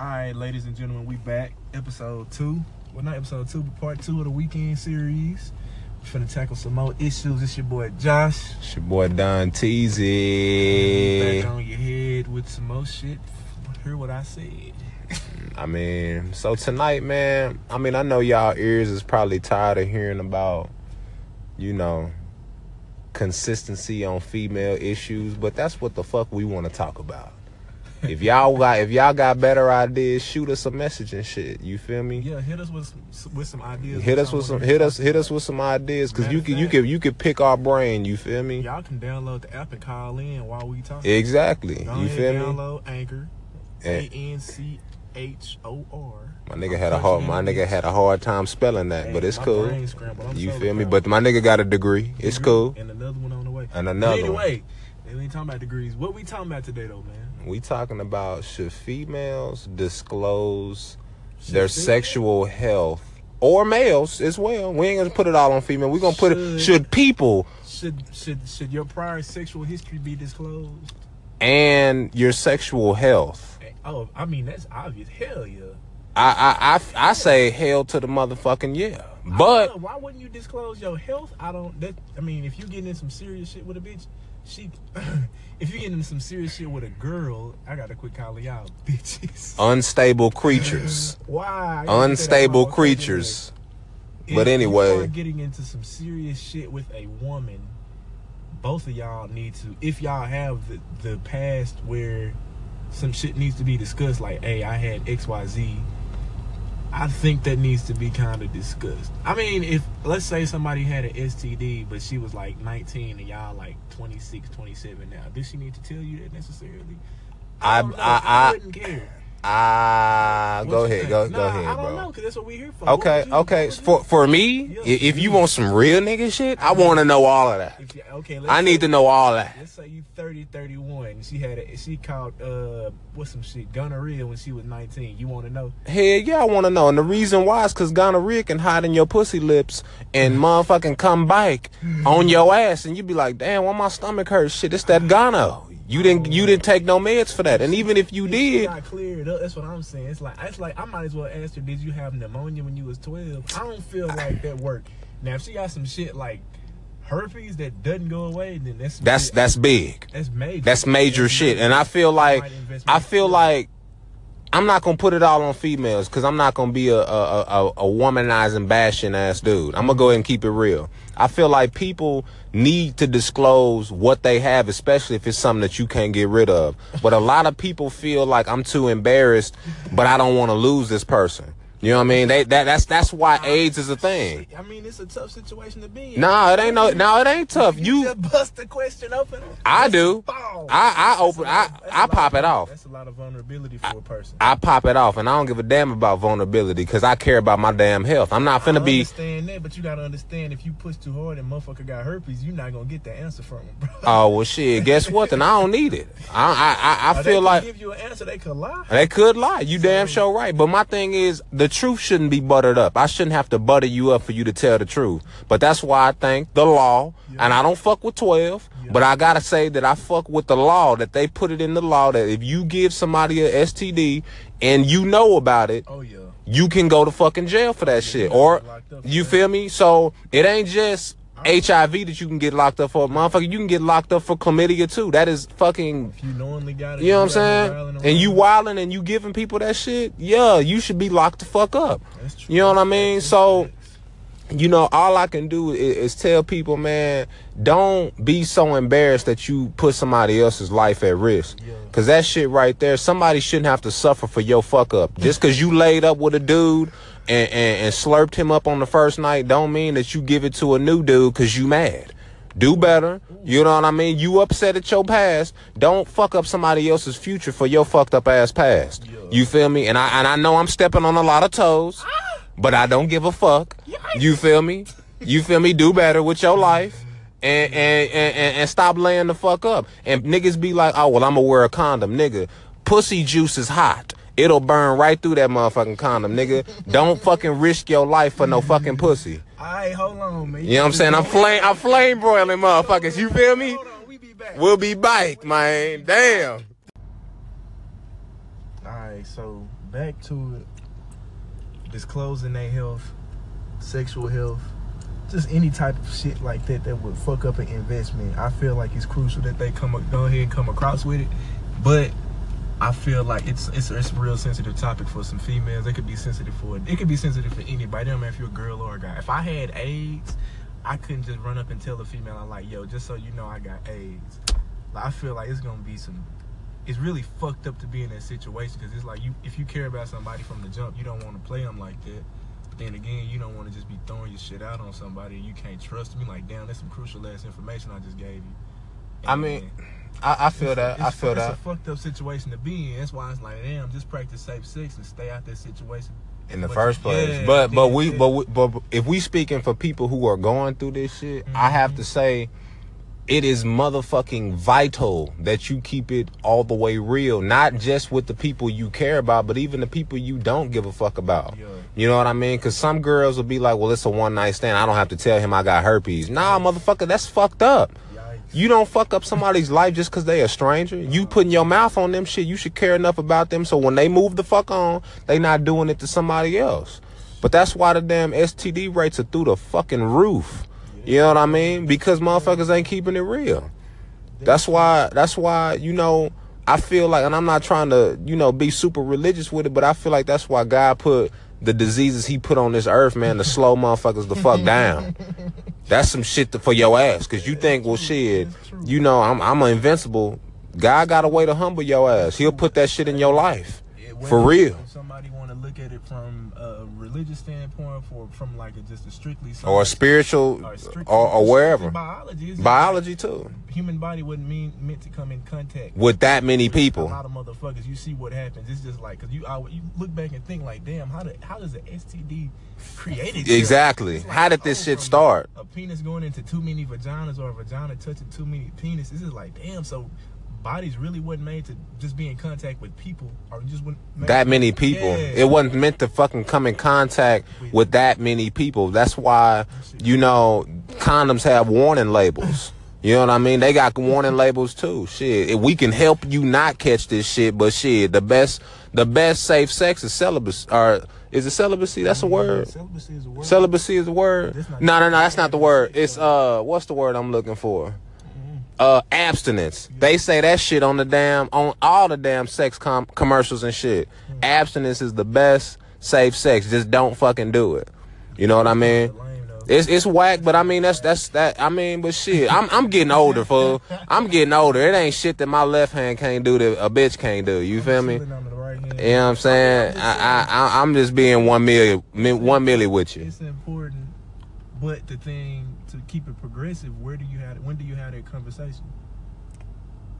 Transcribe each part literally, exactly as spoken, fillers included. All right, ladies and gentlemen, we back. Episode two. Well, not episode two, but part two of the weekend series. We're finna tackle some more issues. It's your boy Josh. It's your boy Don Teezy. Back on your head with some more shit. Hear what I said. I mean, so tonight, man, I mean, I know y'all ears is probably tired of hearing about, you know, consistency on female issues, but that's what the fuck we want to talk about. If y'all got if y'all got better ideas, shoot us a message and shit. You feel me? Yeah, hit us with with some ideas. Hit us with some hit us hit us with some ideas, cause you can you can you can pick our brain. You feel me? Y'all can download the app and call in while we talk. Exactly. You feel me? Download Anchor. A N C H O R. My nigga had a hard my nigga had a hard time spelling that, but it's cool. You feel me? But my nigga got a degree. It's cool. And another one on the way. And another one. Anyway, we ain't talking about degrees. What we talking about today, though, man? We talking about should females disclose should their females? sexual health, or males as well. We ain't gonna put it all on female. We gonna should, put it. Should people should should should your prior sexual history be disclosed? And your sexual health. Oh, I mean that's obvious. Hell yeah. I I I, I say hell to the motherfucking yeah. But why wouldn't you disclose your health? I don't. That, I mean, if you getting in some serious shit with a bitch. She, if you get into some serious shit with a girl, I gotta quit calling y'all bitches. Unstable creatures. Why? Unstable creatures. But anyway, if you're getting into some serious shit with a woman, both of y'all need to. If y'all have the, the past where some shit needs to be discussed, like, hey, I had X Y Z. I think that needs to be kind of discussed. I mean, if let's say somebody had an S T D, but she was like nineteen and y'all like twenty-six, twenty-seven now. Does she need to tell you that necessarily? I I I, I, I wouldn't care. Ah, go ahead, go, nah, go ahead, bro. I don't bro. know, cause that's what we here for. Okay, you, okay. For for me, yeah, if you want some real nigga shit, I want to know all of that. If you, okay, let's I need say, to know all that. Let's say you thirty, thirty-one. She had a, she caught uh what's some shit gonorrhea when she was nineteen. You want to know? Hell yeah, I want to know. And the reason why is cause gonorrhea can hide in your pussy lips and motherfucking come back on your ass, and you be like, damn, why my stomach hurts? Shit, it's that gono. You didn't. You didn't take no meds for that, and even if you did, not cleared up. That's what I'm saying. It's like it's like I might as well ask her, did you have pneumonia when you was twelve? I don't feel like that worked. Now, if she got some shit like herpes that doesn't go away, then that's that's that's big. That's major. That's major shit. And I feel like I feel like I'm not gonna put it all on females because I'm not gonna be a a, a a womanizing, bashing ass dude. I'm gonna go ahead and keep it real. I feel like people need to disclose what they have, especially if it's something that you can't get rid of. But a lot of people feel like I'm too embarrassed, but I don't want to lose this person. You know what I mean? They, that that's that's why AIDS is a thing. I mean, it's a tough situation to be in. Nah, it ain't no. Nah, it ain't tough. You, you just bust the question open. I do. Balls. I I open. I I pop it off. That's a lot of vulnerability for a person. I pop it off, and I don't give a damn about vulnerability because I care about my damn health. I'm not finna be. I understand that, but you gotta understand if you push too hard and motherfucker got herpes, you're not gonna get the answer from him, bro. Oh well, shit. Guess what? Then I don't need it. I I I, I feel they like give you an answer. They could lie. They could lie. You so, damn sure right. But my thing is the. The truth shouldn't be buttered up. I shouldn't have to butter you up for you to tell the truth. But that's why I think the law, yeah. And I don't fuck with twelve, yeah. But I gotta say that I fuck with the law, that they put it in the law that if you give somebody a S T D and you know about it, oh, yeah. You can go to fucking jail for that yeah, shit. Or, up, you man. feel me? So, it ain't just H I V that you can get locked up for. Motherfucker, you can get locked up for chlamydia too. That is fucking, if you knowingly got it, you know what I'm saying? And you wilding and you giving people that shit, yeah, you should be locked the fuck up. That's true. You know what I mean? So, you know, all I can do is, is tell people, man, don't be so embarrassed that you put somebody else's life at risk. Yeah. Cause that shit right there, somebody shouldn't have to suffer for your fuck up. Just cause you laid up with a dude And, and, and slurped him up on the first night don't mean that you give it to a new dude because you mad. Do better. You know what I mean? You upset at your past. Don't fuck up somebody else's future for your fucked up ass past. Yeah. You feel me? And I and I know I'm stepping on a lot of toes, but I don't give a fuck. You feel me? You feel me? Do better with your life. And, and, and, and stop laying the fuck up. And niggas be like, oh, well, I'm going to wear a condom. Nigga, pussy juice is hot. It'll burn right through that motherfucking condom, nigga. Don't fucking risk your life for no fucking pussy. All right, hold on, man. You know what I'm saying? I'm flame, I'm flame broiling motherfuckers. You feel me? Hold on, we be back. We'll be back, man. Damn. Alright, so back to it. Disclosing their health, sexual health, just any type of shit like that that would fuck up an investment. I feel like it's crucial that they come up, go ahead and come across with it. But I feel like it's it's it's a real sensitive topic for some females. It could be sensitive for it. It could be sensitive for anybody. I don't matter if you're a girl or a guy. If I had AIDS, I couldn't just run up and tell a female, I'm like, yo, just so you know, I got AIDS. Like, I feel like it's gonna be some. It's really fucked up to be in that situation because it's like you, if you care about somebody from the jump, you don't want to play them like that. But then again, you don't want to just be throwing your shit out on somebody and you can't trust me. Like, damn, that's some crucial ass information I just gave you. And I mean. I, I feel it's, that. It's, I feel it's that. It's a fucked up situation to be in. That's why it's like, damn, just practice safe sex and stay out that situation in the but first place. Yeah, but but we, but we but but if we speaking for people who are going through this shit, mm-hmm. I have to say, it is motherfucking vital that you keep it all the way real, not just with the people you care about, but even the people you don't give a fuck about. Yeah. You know what I mean? Because some girls will be like, well, it's a one night stand. I don't have to tell him I got herpes. Nah, motherfucker, that's fucked up. You don't fuck up somebody's life just because they a stranger. You putting your mouth on them shit, you should care enough about them so when they move the fuck on, they not doing it to somebody else. But that's why the damn S T D rates are through the fucking roof. You know what I mean? Because motherfuckers ain't keeping it real. That's why, that's why, you know, I feel like, and I'm not trying to, you know, be super religious with it, but I feel like that's why God put the diseases he put on this earth, man, to slow motherfuckers the fuck down. That's some shit to, for your ass, because you think, well, shit, you know, I'm I'm invincible. God got a way to humble your ass. He'll put that shit in your life. For real. If somebody want to look at it from a religious standpoint, for, from like a, just a strictly... Or a spiritual, or, strictly, or, or wherever. Biology. Biology, like, too. Human body wasn't mean, meant to come in contact with that many with people. A lot of motherfuckers, you see what happens. It's just like, because you, you look back and think like, damn, how, did, how does an S T D create it? Exactly. Like, how did this oh, shit start? A penis going into too many vaginas or a vagina touching too many penises. It's just like, damn, so... Bodies really wasn't made to just be in contact with people, or just that many people. Yeah. It wasn't meant to fucking come in contact with that many people. That's why, you know, condoms have warning labels. You know what I mean? They got warning labels too. Shit, if we can help you not catch this shit, but shit, the best, the best safe sex is celibacy. Or is it celibacy? That's a word. Celibacy is a word. Celibacy is a word. No, no, no, that's not the word. It's uh, what's the word I'm looking for? Uh, abstinence. They say that shit on the damn, on all the damn sex com- commercials and shit. Mm-hmm. Abstinence is the best safe sex. Just don't fucking do it. You know what I mean? It's it's whack, but I mean that's that's that. I mean, but shit, I'm I'm getting older, fool. I'm getting older. It ain't shit that my left hand can't do that a bitch can't do. You feel me? You know what I'm saying? I I I'm just being one million one million with you. It's important. But the thing to keep it progressive, where do you have? When do you have that conversation?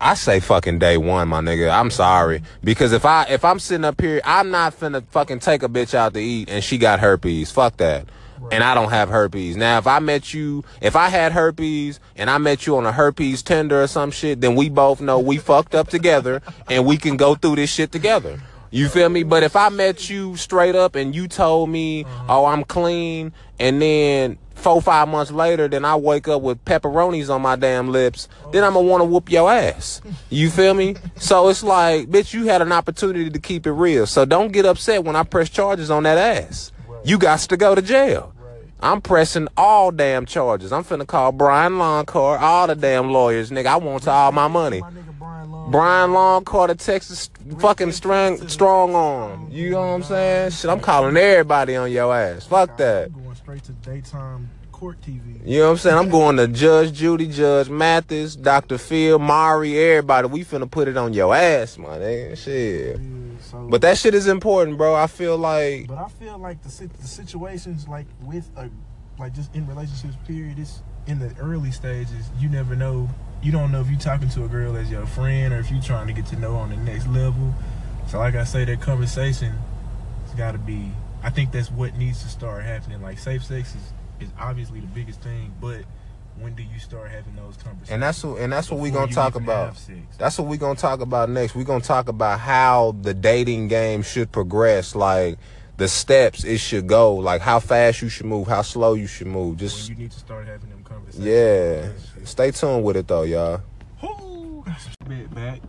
I say fucking day one, my nigga. I'm sorry, because if I if I'm sitting up here, I'm not finna fucking take a bitch out to eat and she got herpes. Fuck that. Right. And I don't have herpes. Now, if I met you, if I had herpes and I met you on a herpes Tinder or some shit, then we both know we fucked up together and we can go through this shit together. You feel me? But if I met you straight up and you told me, oh, I'm clean, and then four, five months later, then I wake up with pepperonis on my damn lips, then I'm going to want to whoop your ass. You feel me? So it's like, bitch, you had an opportunity to keep it real. So don't get upset when I press charges on that ass. You got to go to jail. I'm pressing all damn charges. I'm finna call Brian Longcore, all the damn lawyers, nigga. I want all my money. Brian Longcore, the Texas fucking strong, strong arm. You know what I'm saying? Shit, I'm calling everybody on your ass. Fuck that. I'm going straight to daytime court T V. You know what I'm saying? I'm going to Judge Judy, Judge Mathis, Doctor Phil, Maury, everybody. We finna put it on your ass, my nigga. Shit. Yeah, so, but that shit is important, bro. I feel like. But I feel like the, the situations like with a, like just in relationships, period. It's in the early stages. You never know. You don't know if you're talking to a girl as your friend or if you're trying to get to know on the next level. So like I say, that conversation has got to be, I think that's what needs to start happening. Like safe sex is, is obviously the biggest thing, but when do you start having those conversations? And that's what, and that's what we're going to talk about. That's what we're going to talk about next. We're going to talk about how the dating game should progress. Like, the steps it should go, like how fast you should move, how slow you should move. Just well, you need to start having them conversations. Yeah, stay tuned with it though, y'all. Ooh, that's a bit back.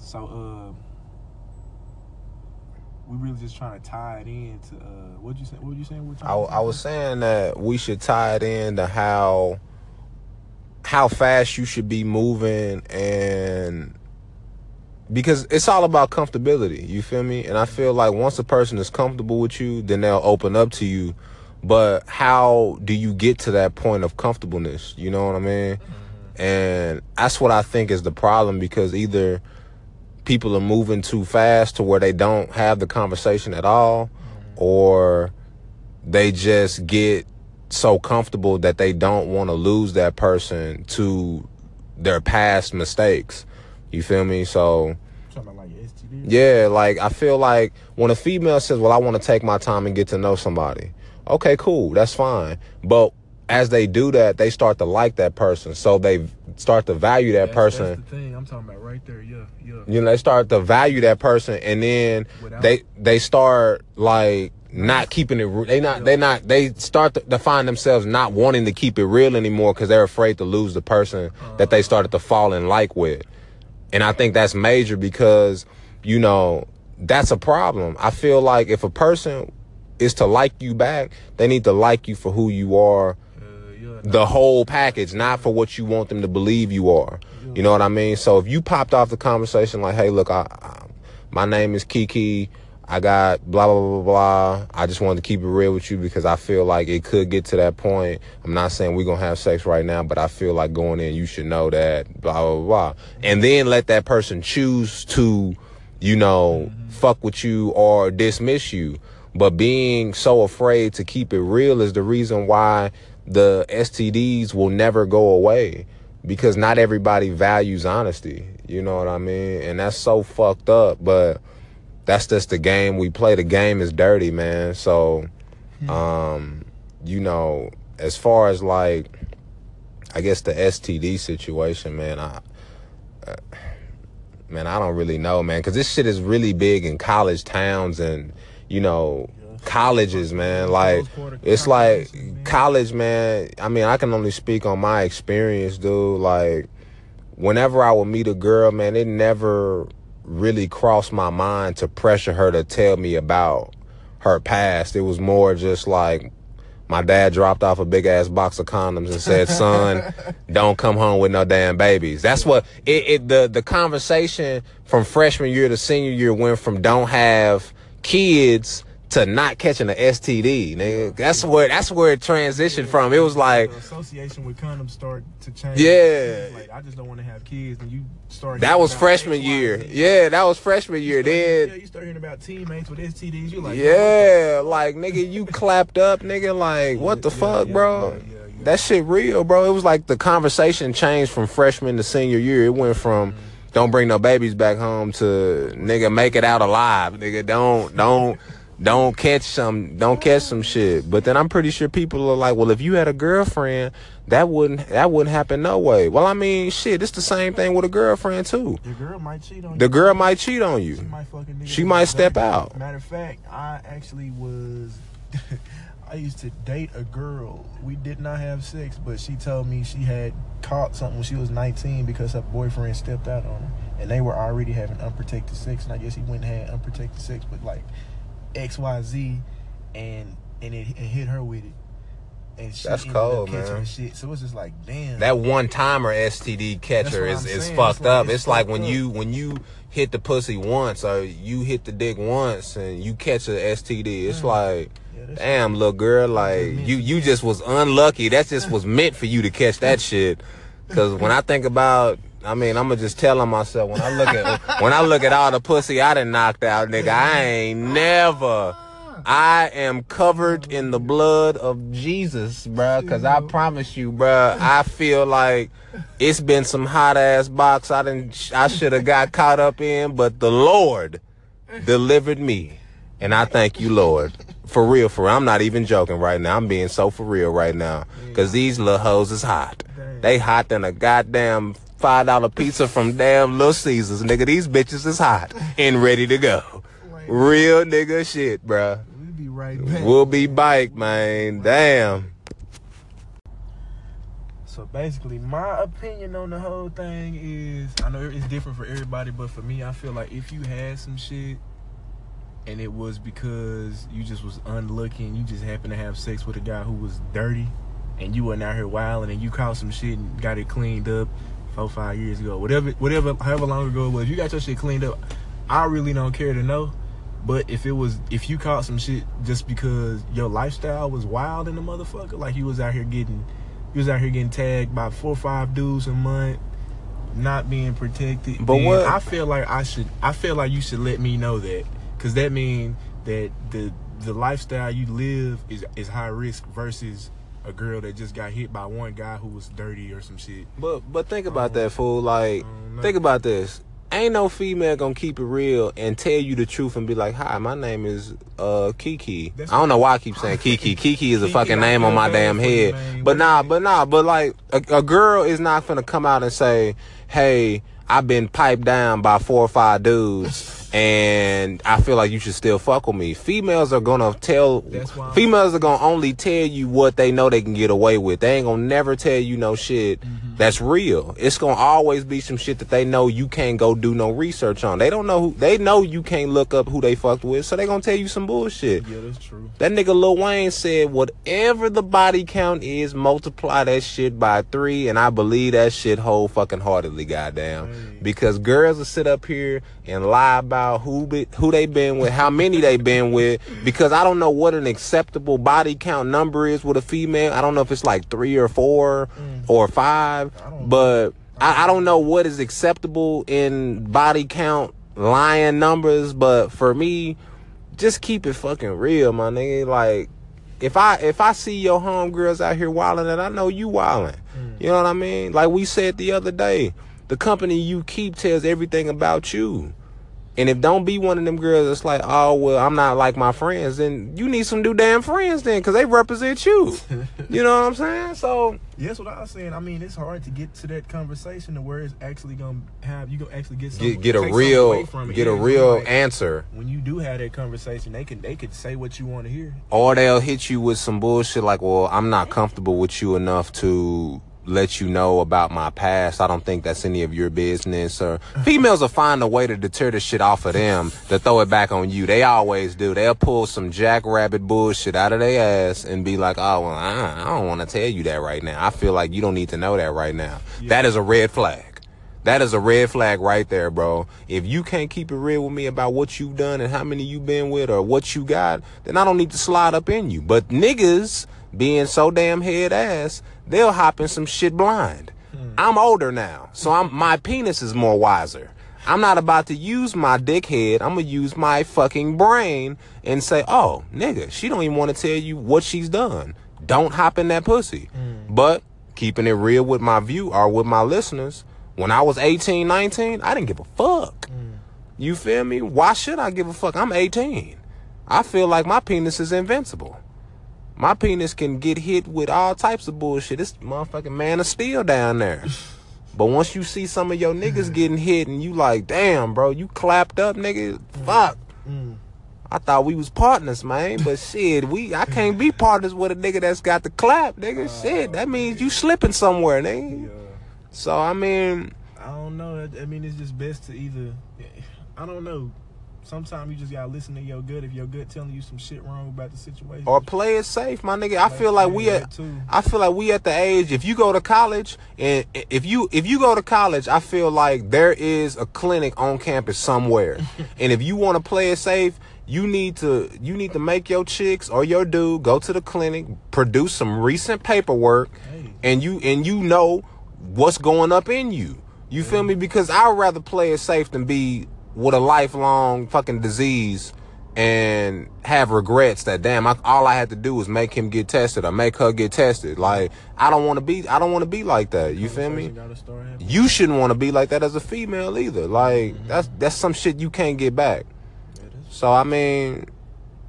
So, uh, we really just trying to tie it in to uh, what you say, what you saying? We're I, to I was saying that we should tie it in to how how fast you should be moving, and because it's all about comfortability. You feel me? And I feel like once a person is comfortable with you, then they'll open up to you. But how do you get to that point of comfortableness? You know what I mean? Mm-hmm. And that's what I think is the problem, because either people are moving too fast to where they don't have the conversation at all, mm-hmm. or they just get so comfortable that they don't want to lose that person to their past mistakes. You feel me? So, yeah, like I feel like when a female says, well, I want to take my time and get to know somebody. Okay, cool. That's fine. But as they do that, they start to like that person. So they start to value that that's, person. That's the thing I'm talking about right there. Yeah, yeah. You know, they start to value that person, and then Without, they they start like not keeping it. They not. They not. They start to find themselves not wanting to keep it real anymore because they're afraid to lose the person uh, that they started to fall in like with. And I think that's major because, you know, that's a problem. I feel like if a person is to like you back, they need to like you for who you are, uh, the whole package, not for what you want them to believe you are. You know what I mean? So if you popped off the conversation like, hey, look, I, I, my name is Kiki. I got blah, blah, blah, blah. I just wanted to keep it real with you because I feel like it could get to that point. I'm not saying we're going to have sex right now, but I feel like going in, you should know that, blah, blah, blah. And then let that person choose to, you know, mm-hmm. fuck with you or dismiss you. But being so afraid to keep it real is the reason why the S T Ds will never go away, because not everybody values honesty. You know what I mean? And that's so fucked up, but that's just the game we play. The game is dirty, man. So, um, you know, as far as like, I guess the S T D situation, man, I, uh, man, I don't really know, man, because this shit is really big in college towns and, you know, colleges, man. Like, it's like college, man. I mean, I can only speak on my experience, dude. Like, whenever I would meet a girl, man, it never really crossed my mind to pressure her to tell me about her past. It was more just like my dad dropped off a big ass box of condoms and said, son, don't come home with no damn babies. That's what it, it the the conversation from freshman year to senior year went from don't have kids to not catching an S T D, nigga. That's where that's where it transitioned yeah, from. It was like the association with condoms start to change. Yeah, like I just don't want to have kids, and you start. That was freshman year. Yeah, that was freshman year. Then yeah, you start hearing about teammates with S T Ds. You like yeah, like nigga, you clapped up, nigga. Like what the yeah, fuck, yeah, bro? Yeah, yeah, yeah. That shit real, bro. It was like the conversation changed from freshman to senior year. It went from. Mm-hmm. Don't bring no babies back home to nigga make it out alive, nigga. Don't don't don't catch some don't catch some shit. But then I'm pretty sure people are like, well, if you had a girlfriend, that wouldn't that wouldn't happen no way. Well, I mean, shit, it's the same thing with a girlfriend too. The girl might cheat on you. The girl might cheat on you. She might fucking nigga. She might step out. Matter of fact, I actually was I used to date a girl. We did not have sex, but she told me she had caught something when she was nineteen because her boyfriend stepped out on her, and they were already having unprotected sex. And I guess he went and had unprotected sex with like X, Y, Z, and and it, it hit her with it. And she That's cold, man. Shit. So it's just like, damn. That one timer S T D catcher is, is fucked it's like, up. It's, it's like when up. you when you hit the pussy once or you hit the dick once and you catch an S T D. It's mm-hmm. like. Damn, little girl, like you, you just was unlucky. That just was meant for you to catch that shit. Because when I think about, I mean, I'ma just telling myself when I look at when I look at all the pussy I done knocked out, nigga, I ain't never. I am covered in the blood of Jesus, bruh, because I promise you, bruh, I feel like it's been some hot ass box I didn't, I should have got caught up in, but the Lord delivered me, and I thank you, Lord. For real, for real. I'm not even joking right now. I'm being so for real right now. Because these little hoes is hot. Dang. They hot than a goddamn five dollar pizza from damn Little Caesars. Nigga, these bitches is hot and ready to go. Real nigga shit, bruh. We'll be right back. We'll be bike, man. Damn. So basically, my opinion on the whole thing is, I know it's different for everybody, but for me, I feel like if you had some shit and it was because you just was unlucky and you just happened to have sex with a guy who was dirty and you wasn't out here wilding and you caught some shit and got it cleaned up four, five years ago. Whatever, whatever, however long ago it was, you got your shit cleaned up. I really don't care to know. But if it was, if you caught some shit just because your lifestyle was wild in the motherfucker, like you was out here getting, you was out here getting tagged by four or five dudes a month, not being protected. But what? I feel like I should, I feel like you should let me know that, because that means that the the lifestyle you live is is high risk versus a girl that just got hit by one guy who was dirty or some shit. But but think about um, that, fool. Like, think about this. Ain't no female gonna keep it real and tell you the truth and be like, hi, my name is uh, Kiki. That's I don't know why I keep saying Kiki. Kiki is a Kiki, fucking name on my damn head. But nah, but nah, but like, a, a girl is not gonna come out and say, hey, I've been piped down by four or five dudes and I feel like you should still fuck with me. Females are gonna tell, females are gonna only tell you what they know they can get away with. They ain't gonna never tell you no shit. Mm-hmm. That's real. It's gonna always be some shit that they know you can't go do no research on. They don't know who, they know you can't look up who they fucked with, so they gonna tell you some bullshit. Yeah, that's true. That nigga Lil Wayne said, whatever the body count is, multiply that shit by three, and I believe that shit whole fucking heartedly, goddamn. Hey. Because girls will sit up here and lie about who be, who they been with, how many they been with, because I don't know what an acceptable body count number is with a female. I don't know if it's like three or four mm. or five. I don't but I, I don't know what is acceptable in body count lying numbers, but for me, just keep it fucking real, my nigga. Like, if I if I see your homegirls out here wilding, and I know you wilding, mm. you know what I mean? Like we said the other day, the company you keep tells everything about you. And if don't be one of them girls that's like, oh, well, I'm not like my friends, then you need some new damn friends then, because they represent you. You know what I'm saying? So yeah, that's what I was saying. I mean, it's hard to get to that conversation to where it's actually going to have, you going to actually get something. Get, get a real, get a real like, answer. When you do have that conversation, they can, they could say what you want to hear. Or they'll hit you with some bullshit like, well, I'm not comfortable with you enough to let you know about my past. I don't think that's any of your business. Or females will find a way to deter the shit off of them to throw it back on you. They always do. They'll pull some jackrabbit bullshit out of their ass and be like, oh, well, I, I don't want to tell you that right now. I feel like you don't need to know that right now. Yeah. That is a red flag. That is a red flag right there, bro. If you can't keep it real with me about what you've done and how many you've been with or what you got, then I don't need to slide up in you. But niggas being so damn head ass, they'll hop in some shit blind. Hmm. I'm older now, so I'm, my penis is more wiser. I'm not about to use my dickhead. I'm gonna use my fucking brain and say, oh, nigga, she don't even want to tell you what she's done. Don't hop in that pussy. Hmm. But keeping it real with my view or with my listeners, when I was eighteen, nineteen, I didn't give a fuck. Hmm. You feel me? Why should I give a fuck? I'm eighteen. I feel like my penis is invincible. My penis can get hit with all types of bullshit. This motherfucking Man of Steel down there. But once you see some of your niggas mm. getting hit and you like, damn, bro, you clapped up, nigga. Mm. Fuck. Mm. I thought we was partners, man. But shit, we I can't be partners with a nigga that's got the clap, nigga. Uh, shit, that means you slipping somewhere, nigga. Yeah. So, I mean, I don't know. I mean, it's just best to either, I don't know. Sometimes you just gotta listen to your gut. If your gut telling you some shit wrong about the situation, or play it safe, my nigga. I feel like we at, I feel like we at the age. If you go to college, and if you if you go to college, I feel like there is a clinic on campus somewhere. And if you want to play it safe, you need to you need to make your chicks or your dude go to the clinic, produce some recent paperwork, hey. and you and you know what's going up in you. You hey. feel me? Because I'd rather play it safe than be with a lifelong fucking disease and have regrets that damn, I, all I had to do was make him get tested or make her get tested. Like, I don't want to be, I don't want to be like that. You feel me? You shouldn't want to be like that as a female either. Like, mm-hmm. that's that's some shit you can't get back. So I mean,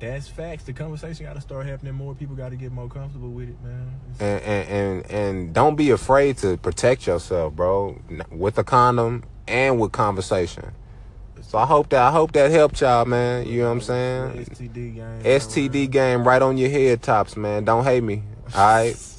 that's facts. The conversation got to start happening more. People got to get more comfortable with it, man. And, and and and don't be afraid to protect yourself, bro, with a condom and with conversation. So I hope that I hope that helped y'all, man. You know what I'm saying? S T D game. S T D game right on your head tops, man. Don't hate me. All right.